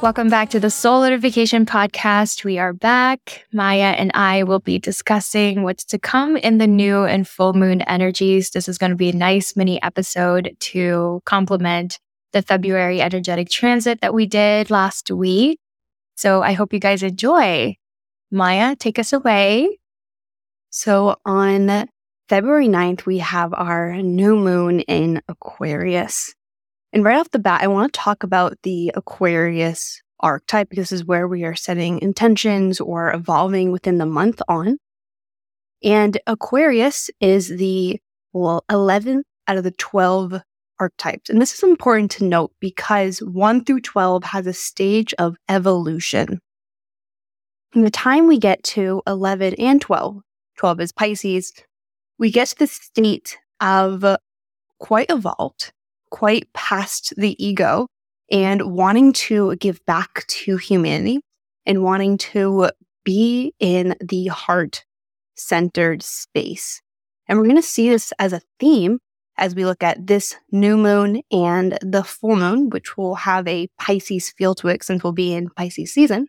Welcome back to the Solidification podcast. We are back. Maya and I will be discussing what's to come in the new and full moon energies. This is going to be a nice mini episode to complement the February energetic transit that we did last week. So I hope you guys enjoy. Maya, take us away. So on February 9th, we have our new moon in Aquarius. And right off the bat, I want to talk about the Aquarius archetype because this is where we are setting intentions or evolving within the month on. And Aquarius is the 11th out of the 12 archetypes. And this is important to note because 1 through 12 has a stage of evolution. And the time we get to 11 and 12, 12 is Pisces, we get to the state of quite evolved, quite past the ego and wanting to give back to humanity and wanting to be in the heart-centered space. And we're going to see this as a theme as we look at this new moon and the full moon, which will have a Pisces feel to it since we'll be in Pisces season.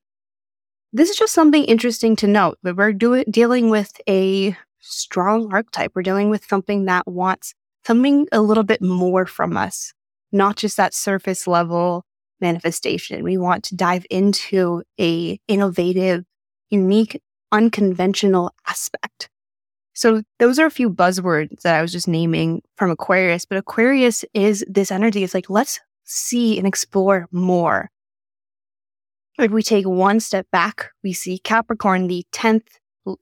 This is just something interesting to note, that we're dealing with a strong archetype. We're dealing with something that wants something a little bit more from us, not just that surface level manifestation. We want to dive into an innovative, unique, unconventional aspect. So those are a few buzzwords that I was just naming from Aquarius, but Aquarius is this energy. It's like, let's see and explore more. If we take one step back, we see Capricorn, the 10th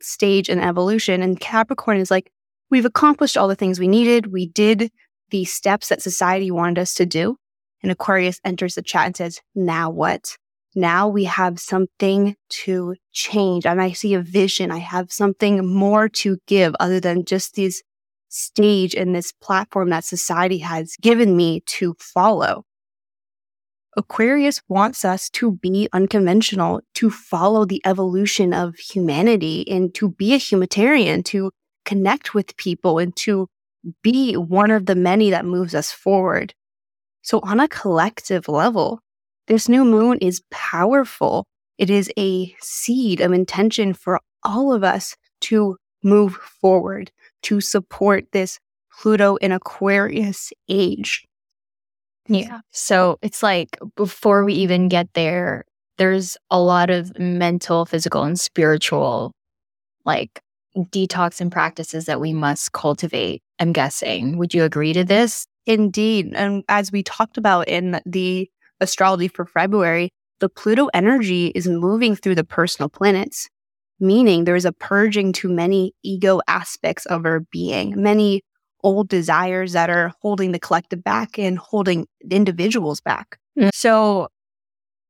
stage in evolution, and Capricorn is like, we've accomplished all the things we needed. We did the steps that society wanted us to do. And Aquarius enters the chat and says, now what? Now we have something to change. I see a vision. I have something more to give other than just this stage and this platform that society has given me to follow. Aquarius wants us to be unconventional, to follow the evolution of humanity and to be a humanitarian, to connect with people and to be one of the many that moves us forward. So on a collective level, this new moon is powerful. It is a seed of intention for all of us to move forward, to support this Pluto in Aquarius age. Yeah. So it's like before we even get there, there's a lot of mental, physical, and spiritual detox and practices that we must cultivate, I'm guessing. Would you agree to this? Indeed. And as we talked about in the astrology for February, the Pluto energy is moving through the personal planets, meaning there is a purging to many ego aspects of our being, many old desires that are holding the collective back and holding individuals back. So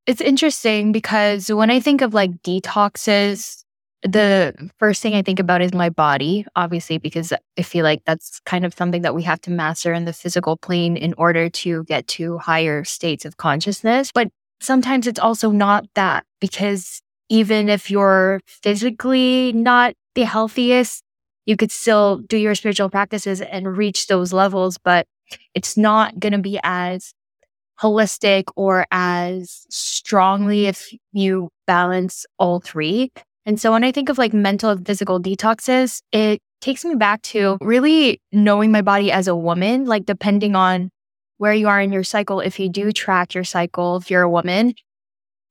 it's interesting because when I think of detoxes, the first thing I think about is my body, obviously, because I feel like that's kind of something that we have to master in the physical plane in order to get to higher states of consciousness. But sometimes it's also not that, because even if you're physically not the healthiest, you could still do your spiritual practices and reach those levels, but it's not going to be as holistic or as strongly if you balance all three. And so when I think of mental and physical detoxes, it takes me back to really knowing my body as a woman, depending on where you are in your cycle. If you do track your cycle, if you're a woman,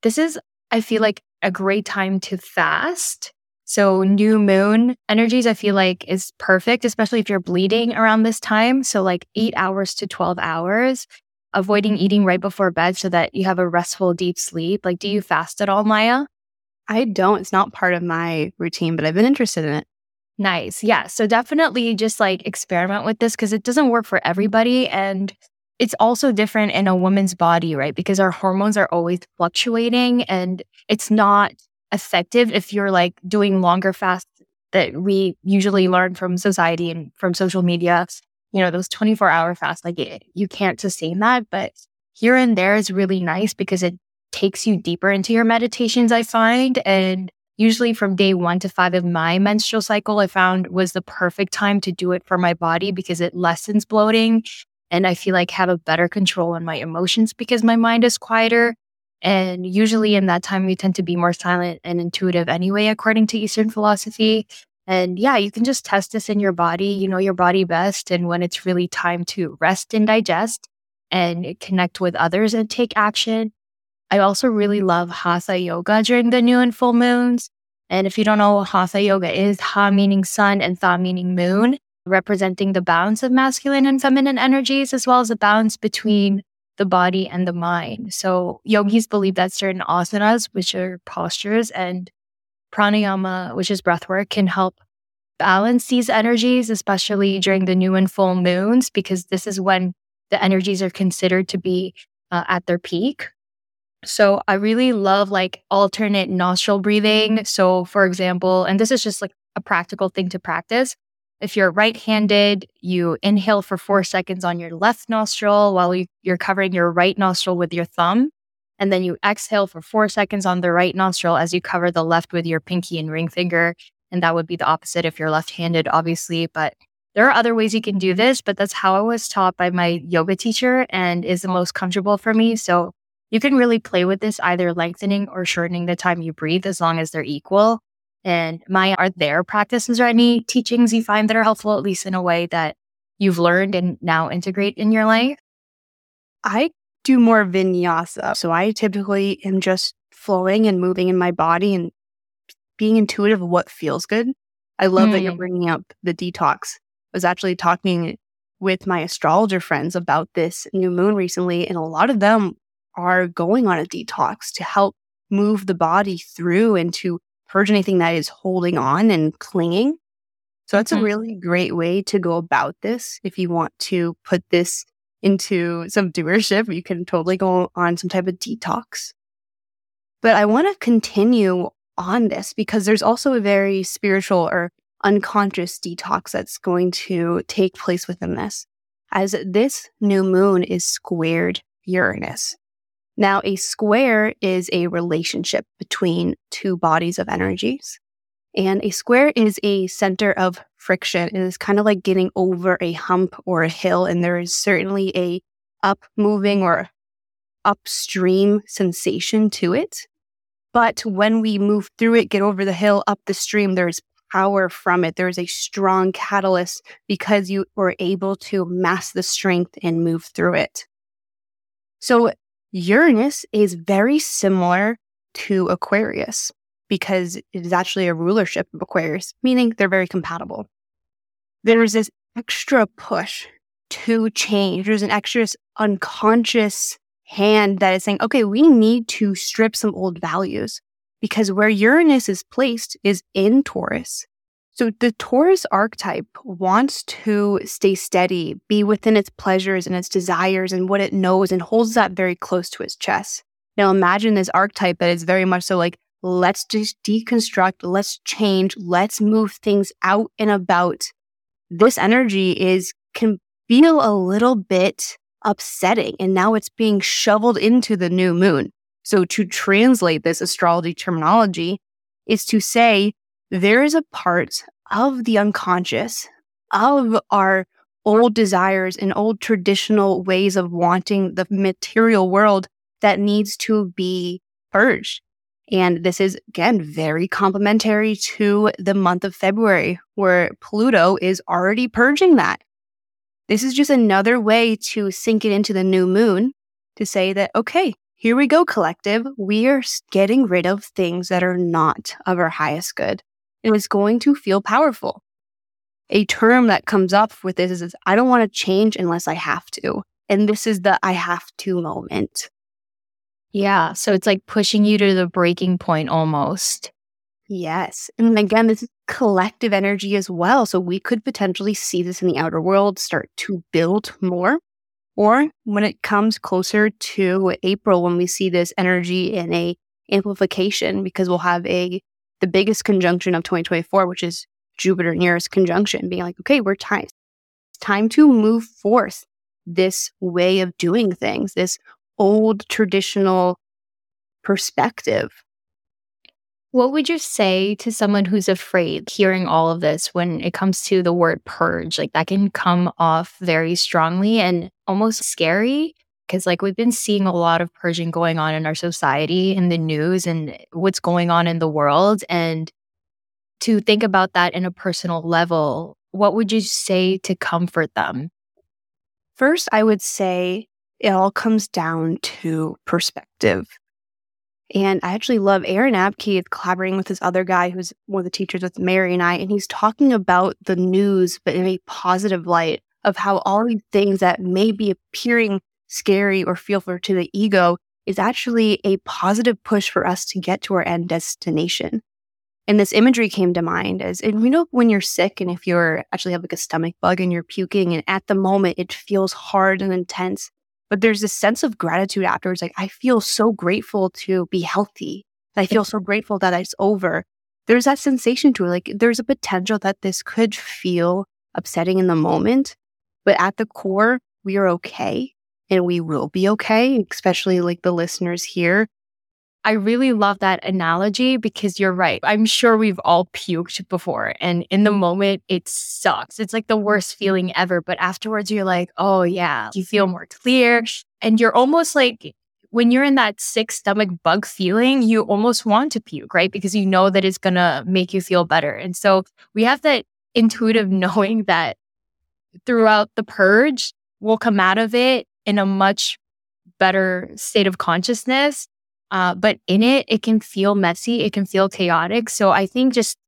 this is, I feel like, a great time to fast. So new moon energies, I feel like, is perfect, especially if you're bleeding around this time. So 8 hours to 12 hours, avoiding eating right before bed so that you have a restful, deep sleep. Do you fast at all, Maya? I don't. It's not part of my routine, but I've been interested in it. Nice. Yeah. So definitely just experiment with this because it doesn't work for everybody. And it's also different in a woman's body, right? Because our hormones are always fluctuating and it's not effective if you're doing longer fasts that we usually learn from society and from social media. You know, those 24-hour fasts, like you can't sustain that, but here and there is really nice because it takes you deeper into your meditations, I find. And usually from day 1 to 5 of my menstrual cycle, I found was the perfect time to do it for my body because it lessens bloating. And I feel like have a better control on my emotions because my mind is quieter. And usually in that time, we tend to be more silent and intuitive anyway, according to Eastern philosophy. And yeah, you can just test this in your body. You know your body best and when it's really time to rest and digest and connect with others and take action. I also really love Hatha yoga during the new and full moons. And if you don't know what Hatha yoga is, Ha meaning sun and Tha meaning moon, representing the balance of masculine and feminine energies as well as the balance between the body and the mind. So yogis believe that certain asanas, which are postures, and pranayama, which is breathwork, can help balance these energies, especially during the new and full moons, because this is when the energies are considered to be at their peak. So I really love like alternate nostril breathing. So for example, and this is just like a practical thing to practice. If you're right-handed, you inhale for 4 seconds on your left nostril while you're covering your right nostril with your thumb. And then you exhale for 4 seconds on the right nostril as you cover the left with your pinky and ring finger. And that would be the opposite if you're left-handed, obviously. But there are other ways you can do this, but that's how I was taught by my yoga teacher and is the most comfortable for me. So you can really play with this, either lengthening or shortening the time you breathe as long as they're equal. And Maya, are there practices or any teachings you find that are helpful, at least in a way that you've learned and now integrate in your life? I do more vinyasa. So I typically am just flowing and moving in my body and being intuitive of what feels good. I love that you're bringing up the detox. I was actually talking with my astrologer friends about this new moon recently, and a lot of them are going on a detox to help move the body through and to purge anything that is holding on and clinging. So that's a really great way to go about this. If you want to put this into some doership, you can totally go on some type of detox. But I want to continue on this because there's also a very spiritual or unconscious detox that's going to take place within this, as this new moon is squared Uranus. Now, a square is a relationship between two bodies of energies, and a square is a center of friction. It is kind of like getting over a hump or a hill, and there is certainly a up-moving or upstream sensation to it. But when we move through it, get over the hill, up the stream, there is power from it. There is a strong catalyst because you were able to mass the strength and move through it. So Uranus is very similar to Aquarius because it is actually a rulership of Aquarius, meaning they're very compatible. There is this extra push to change. There's an extra unconscious hand that is saying, okay, we need to strip some old values because where Uranus is placed is in Taurus. So the Taurus archetype wants to stay steady, be within its pleasures and its desires and what it knows, and holds that very close to its chest. Now imagine this archetype that is very much so like, let's just deconstruct, let's change, let's move things out and about. This energy can feel a little bit upsetting, and now it's being shoveled into the new moon. So to translate this astrology terminology is to say, there is a part of the unconscious, of our old desires and old traditional ways of wanting the material world that needs to be purged. And this is, again, very complementary to the month of February, where Pluto is already purging that. This is just another way to sink it into the new moon to say that, okay, here we go, collective. We are getting rid of things that are not of our highest good. It is going to feel powerful. A term that comes up with this is, I don't want to change unless I have to. And this is the I have to moment. Yeah. So it's like pushing you to the breaking point almost. Yes. And again, this is collective energy as well. So we could potentially see this in the outer world start to build more. Or when it comes closer to April, when we see this energy in a amplification, because we'll have the biggest conjunction of 2024, which is Jupiter and Uranus conjunction, being like, okay, we're time. It's time to move forth this way of doing things, this old traditional perspective. What would you say to someone who's afraid hearing all of this when it comes to the word purge? Like, that can come off very strongly and almost scary, because like we've been seeing a lot of purging going on in our society, in the news, and what's going on in the world. And to think about that in a personal level, what would you say to comfort them? First, I would say it all comes down to perspective. And I actually love Aaron Abkeith collaborating with this other guy who's one of the teachers with Mary and I, and he's talking about the news, but in a positive light of how all these things that may be appearing scary or fearful to the ego is actually a positive push for us to get to our end destination. And this imagery came to mind as, and you know, when you're sick and if you're actually have like a stomach bug and you're puking and at the moment it feels hard and intense, but there's this sense of gratitude afterwards. Like, I feel so grateful to be healthy. I feel so grateful that it's over. There's that sensation to it. Like, there's a potential that this could feel upsetting in the moment, but at the core, we are okay and we will be okay, especially like the listeners here. I really love that analogy because you're right. I'm sure we've all puked before, and in the moment, it sucks. It's like the worst feeling ever. But afterwards, you're like, oh yeah, you feel more clear. And you're almost like, when you're in that sick stomach bug feeling, you almost want to puke, right? Because you know that it's going to make you feel better. And so we have that intuitive knowing that throughout the purge, we'll come out of it in a much better state of consciousness. But in it, it can feel messy. It can feel chaotic. So I think just,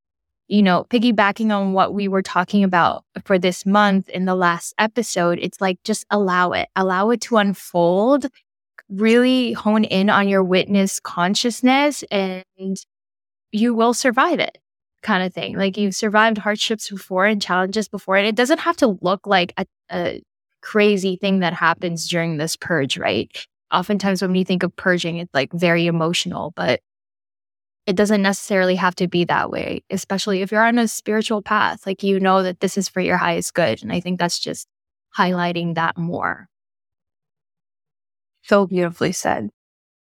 you know, piggybacking on what we were talking about for this month in the last episode, it's like, just allow it to unfold, really hone in on your witness consciousness, and you will survive it, kind of thing. Like, you've survived hardships before and challenges before. And it doesn't have to look like a crazy thing that happens during this purge, right? Oftentimes when you think of purging, it's like very emotional, but it doesn't necessarily have to be that way, especially if you're on a spiritual path. Like, you know that this is for your highest good. And I think that's just highlighting that more. So beautifully said.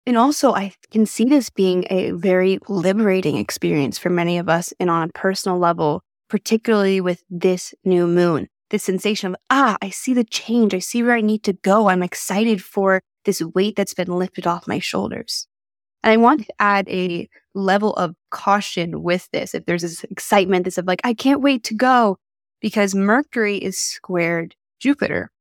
And also, I can see this being a very liberating experience for many of us, and on a personal level, particularly with this new moon. This sensation of, I see the change. I see where I need to go. I'm excited for this weight that's been lifted off my shoulders. And I want to add a level of caution with this. If there's this excitement, this of like, I can't wait to go, because Mercury is squared Jupiter.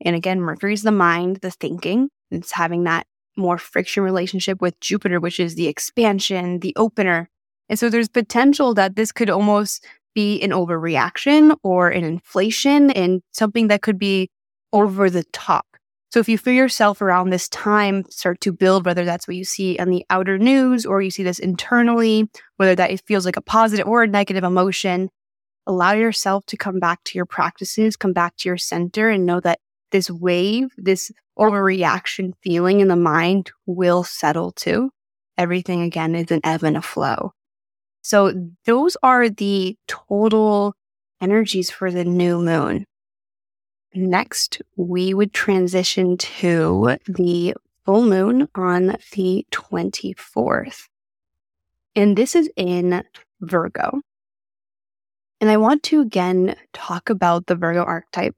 And again, Mercury is the mind, the thinking. It's having that more friction relationship with Jupiter, which is the expansion, the opener. And so there's potential that this could almost be an overreaction or an inflation and something that could be over the top. So if you feel yourself around this time start to build, whether that's what you see on the outer news or you see this internally, whether that it feels like a positive or a negative emotion, allow yourself to come back to your practices, come back to your center, and know that this wave, this overreaction feeling in the mind will settle too. Everything, again, is an ebb and a flow. So those are the total energies for the new moon. Next, we would transition to the full moon on the 24th. And this is in Virgo. And I want to again talk about the Virgo archetype.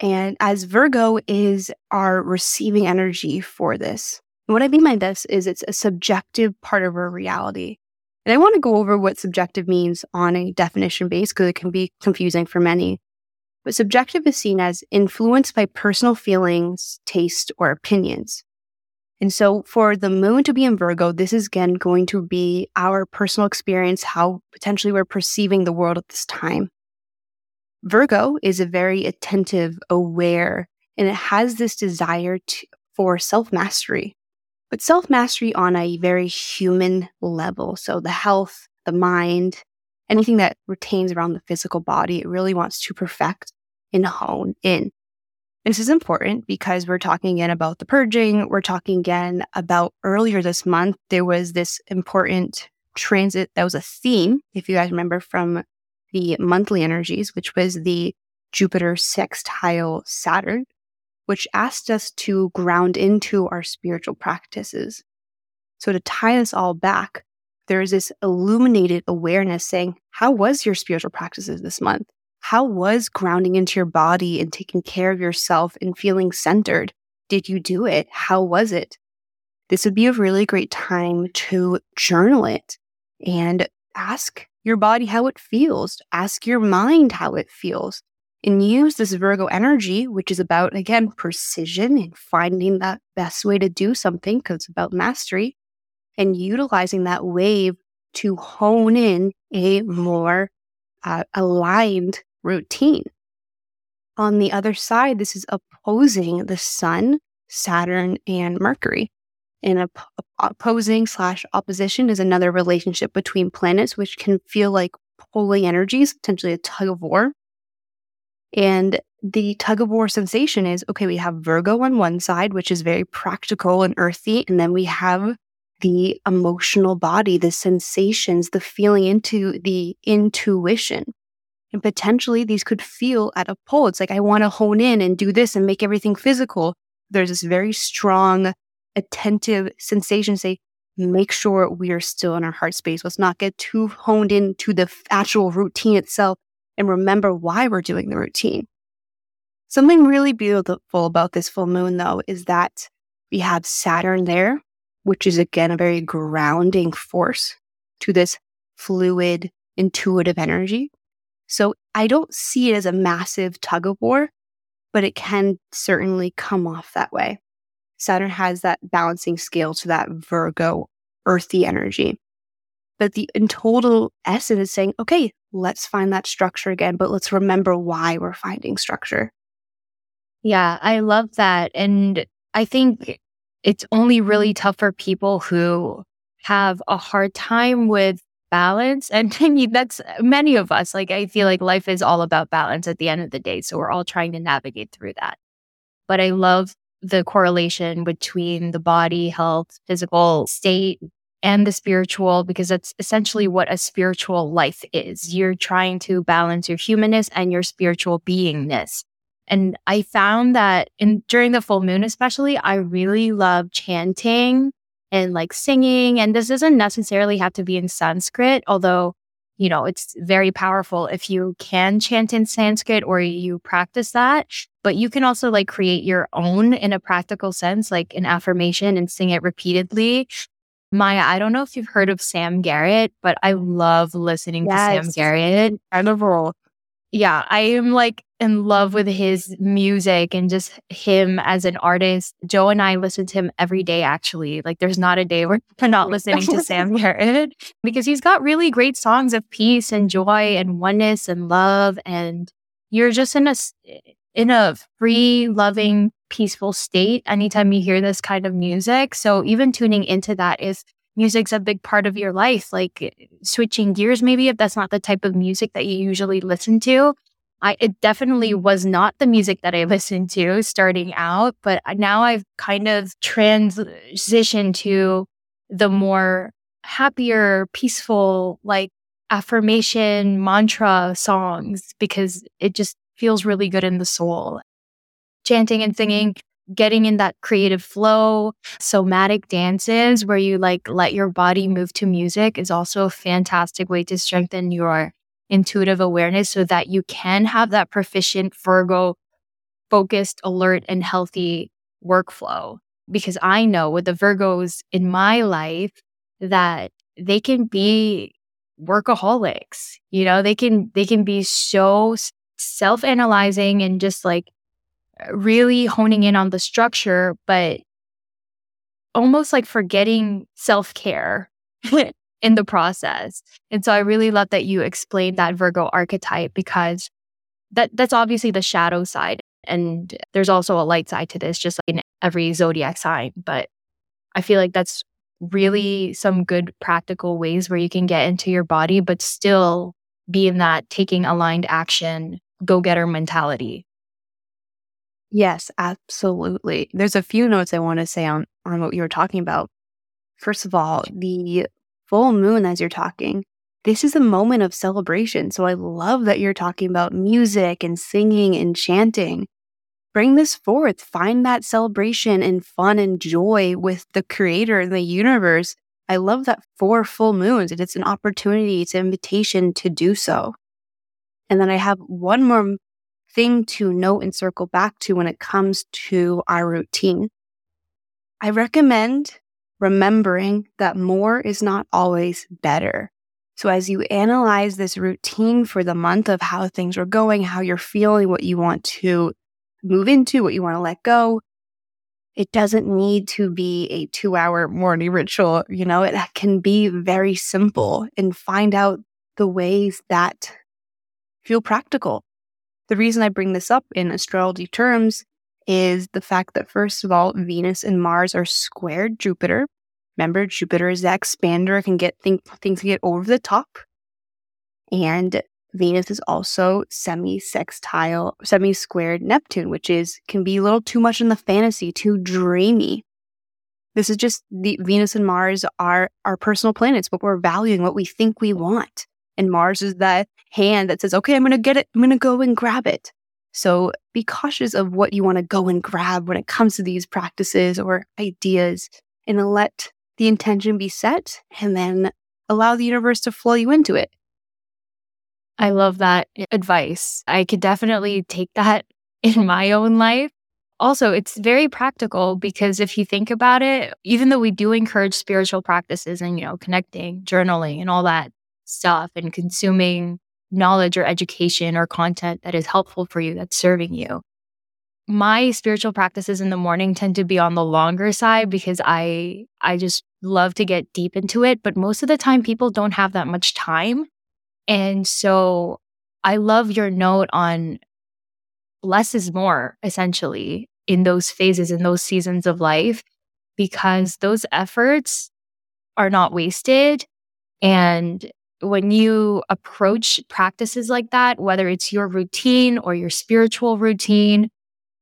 And as Virgo is our receiving energy for this. And what I mean by this is it's a subjective part of our reality. And I want to go over what subjective means on a definition base, because it can be confusing for many. But subjective is seen as influenced by personal feelings, taste, or opinions. And so for the moon to be in Virgo, this is again going to be our personal experience, how potentially we're perceiving the world at this time. Virgo is a very attentive, aware, and it has this desire for self-mastery. But self-mastery on a very human level. So the health, the mind, anything that retains around the physical body, it really wants to perfect and hone in. And this is important because we're talking again about the purging. We're talking again about earlier this month, there was this important transit that was a theme, if you guys remember from the monthly energies, which was the Jupiter sextile Saturn, which asked us to ground into our spiritual practices. So to tie this all back, there is this illuminated awareness saying, how was your spiritual practices this month? How was grounding into your body and taking care of yourself and feeling centered? Did you do it? How was it? This would be a really great time to journal it and ask your body how it feels, ask your mind how it feels, and use this Virgo energy, which is about, again, precision and finding that best way to do something because it's about mastery, and utilizing that wave to hone in a more aligned routine. On the other side, this is opposing the Sun, Saturn, and Mercury. And opposing/opposition is another relationship between planets, which can feel like pulling energies, potentially a tug of war. And the tug of war sensation is, okay, we have Virgo on one side, which is very practical and earthy, and then we have the emotional body, the sensations, the feeling into the intuition. And potentially these could feel at a pull. It's like, I want to hone in and do this and make everything physical. There's this very strong, attentive sensation say, make sure we are still in our heart space. Let's not get too honed into the actual routine itself and remember why we're doing the routine. Something really beautiful about this full moon, though, is that we have Saturn there, which is, again, a very grounding force to this fluid, intuitive energy. So I don't see it as a massive tug of war, but it can certainly come off that way. Saturn has that balancing scale to that Virgo, earthy energy. But the in total essence is saying, okay, let's find that structure again, but let's remember why we're finding structure. Yeah, I love that. And I think it's only really tough for people who have a hard time with balance. And that's many of us. Like, I feel like life is all about balance at the end of the day. So we're all trying to navigate through that. But I love the correlation between the body, health, physical state, and the spiritual, because that's essentially what a spiritual life is. You're trying to balance your humanness and your spiritual beingness. And I found that during the full moon especially, I really love chanting and like singing. And this doesn't necessarily have to be in Sanskrit, although, you know, it's very powerful if you can chant in Sanskrit or you practice that. But you can also like create your own in a practical sense, like an affirmation, and sing it repeatedly. Maya, I don't know if you've heard of Sam Garrett, but I love listening to Sam Garrett. Incredible. Yeah, I am like in love with his music and just him as an artist. Joe and I listen to him every day, actually. Like, there's not a day where we're not listening to Sam Garrett, because he's got really great songs of peace and joy and oneness and love. And you're just in a free, loving, peaceful state anytime you hear this kind of music. So even tuning into that, if music's a big part of your life, like switching gears maybe, if that's not the type of music that you usually listen to. It definitely was not the music that I listened to starting out, but now I've kind of transitioned to the more happier, peaceful, like affirmation, mantra songs, because it just feels really good in the soul. Chanting and singing, getting in that creative flow, somatic dances where you like let your body move to music is also a fantastic way to strengthen your intuitive awareness so that you can have that proficient Virgo focused, alert, and healthy workflow. Because I know with the Virgos in my life that they can be workaholics, you know, they can be so self-analyzing and just like really honing in on the structure, but almost like forgetting self-care in the process. And so I really love that you explained that Virgo archetype, because that's obviously the shadow side. And there's also a light side to this, just like in every zodiac sign. But I feel like that's really some good practical ways where you can get into your body, but still be in that taking aligned action, go-getter mentality. Yes, absolutely. There's a few notes I want to say on what you were talking about. First of all, the full moon as you're talking. This is a moment of celebration. So I love that you're talking about music and singing and chanting. Bring this forth. Find that celebration and fun and joy with the creator and the universe. I love that 4 full moons, and it's an opportunity, it's an invitation to do so. And then I have one more thing to note and circle back to when it comes to our routine. I recommend remembering that more is not always better. So as you analyze this routine for the month of how things are going, how you're feeling, what you want to move into, what you want to let go, it doesn't need to be a 2-hour morning ritual. You know, it can be very simple, and find out the ways that feel practical. The reason I bring this up in astrology terms is the fact that, first of all, Venus and Mars are squared Jupiter. Remember, Jupiter is that expander, can get things get over the top. And Venus is also semi-sextile, semi-squared Neptune, which can be a little too much in the fantasy, too dreamy. This is just Venus and Mars are our personal planets, what we're valuing, what we think we want. And Mars is that hand that says, okay, I'm going to get it. I'm going to go and grab it. So be cautious of what you want to go and grab when it comes to these practices or ideas, and let the intention be set and then allow the universe to flow you into it. I love that advice. I could definitely take that in my own life. Also, it's very practical because if you think about it, even though we do encourage spiritual practices and, connecting, journaling and all that stuff and consuming knowledge or education or content that is helpful for you, that's serving you. My spiritual practices in the morning tend to be on the longer side because I just love to get deep into it. But most of the time, people don't have that much time. And so I love your note on less is more, essentially, in those phases, in those seasons of life, because those efforts are not wasted. And when you approach practices like that, whether it's your routine or your spiritual routine,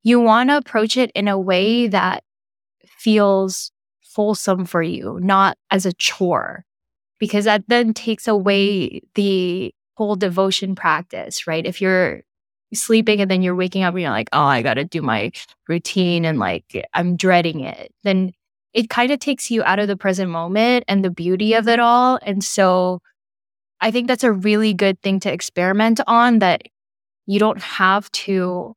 you want to approach it in a way that feels wholesome for you, not as a chore. Because that then takes away the whole devotion practice, right? If you're sleeping and then you're waking up and you're like, oh, I got to do my routine and I'm dreading it, then it kind of takes you out of the present moment and the beauty of it all. And so I think that's a really good thing to experiment on, that you don't have to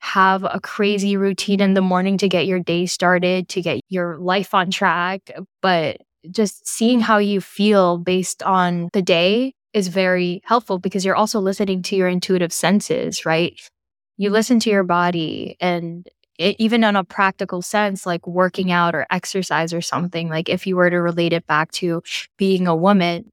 have a crazy routine in the morning to get your day started, to get your life on track. But just seeing how you feel based on the day is very helpful because you're also listening to your intuitive senses, right? You listen to your body, and even on a practical sense, like working out or exercise or something, like if you were to relate it back to being a woman,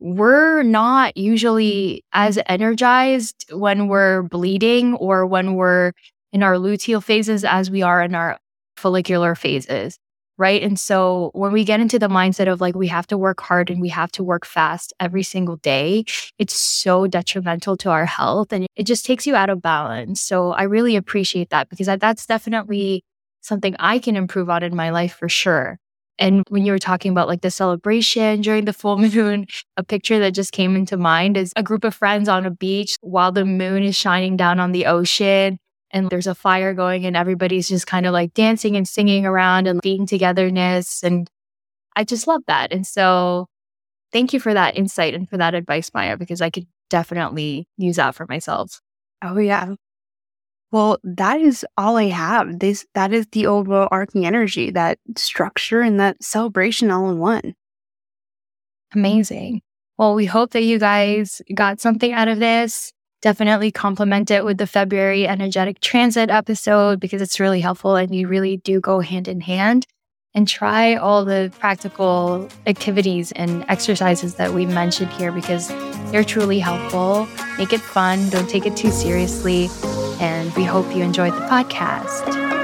we're not usually as energized when we're bleeding or when we're in our luteal phases as we are in our follicular phases. Right. And so when we get into the mindset of we have to work hard and we have to work fast every single day, it's so detrimental to our health and it just takes you out of balance. So I really appreciate that because that's definitely something I can improve on in my life for sure. And when you were talking about the celebration during the full moon, a picture that just came into mind is a group of friends on a beach while the moon is shining down on the ocean. And there's a fire going and everybody's just kind of dancing and singing around and being togetherness. And I just love that. And so thank you for that insight and for that advice, Maya, because I could definitely use that for myself. Oh, yeah. Well, that is all I have. That is the overarching energy, that structure and that celebration all in one. Amazing. Well, we hope that you guys got something out of this. Definitely complement it with the February energetic transit episode because it's really helpful and you really do go hand in hand, and try all the practical activities and exercises that we mentioned here because they're truly helpful. Make it fun. Don't take it too seriously. And we hope you enjoyed the podcast.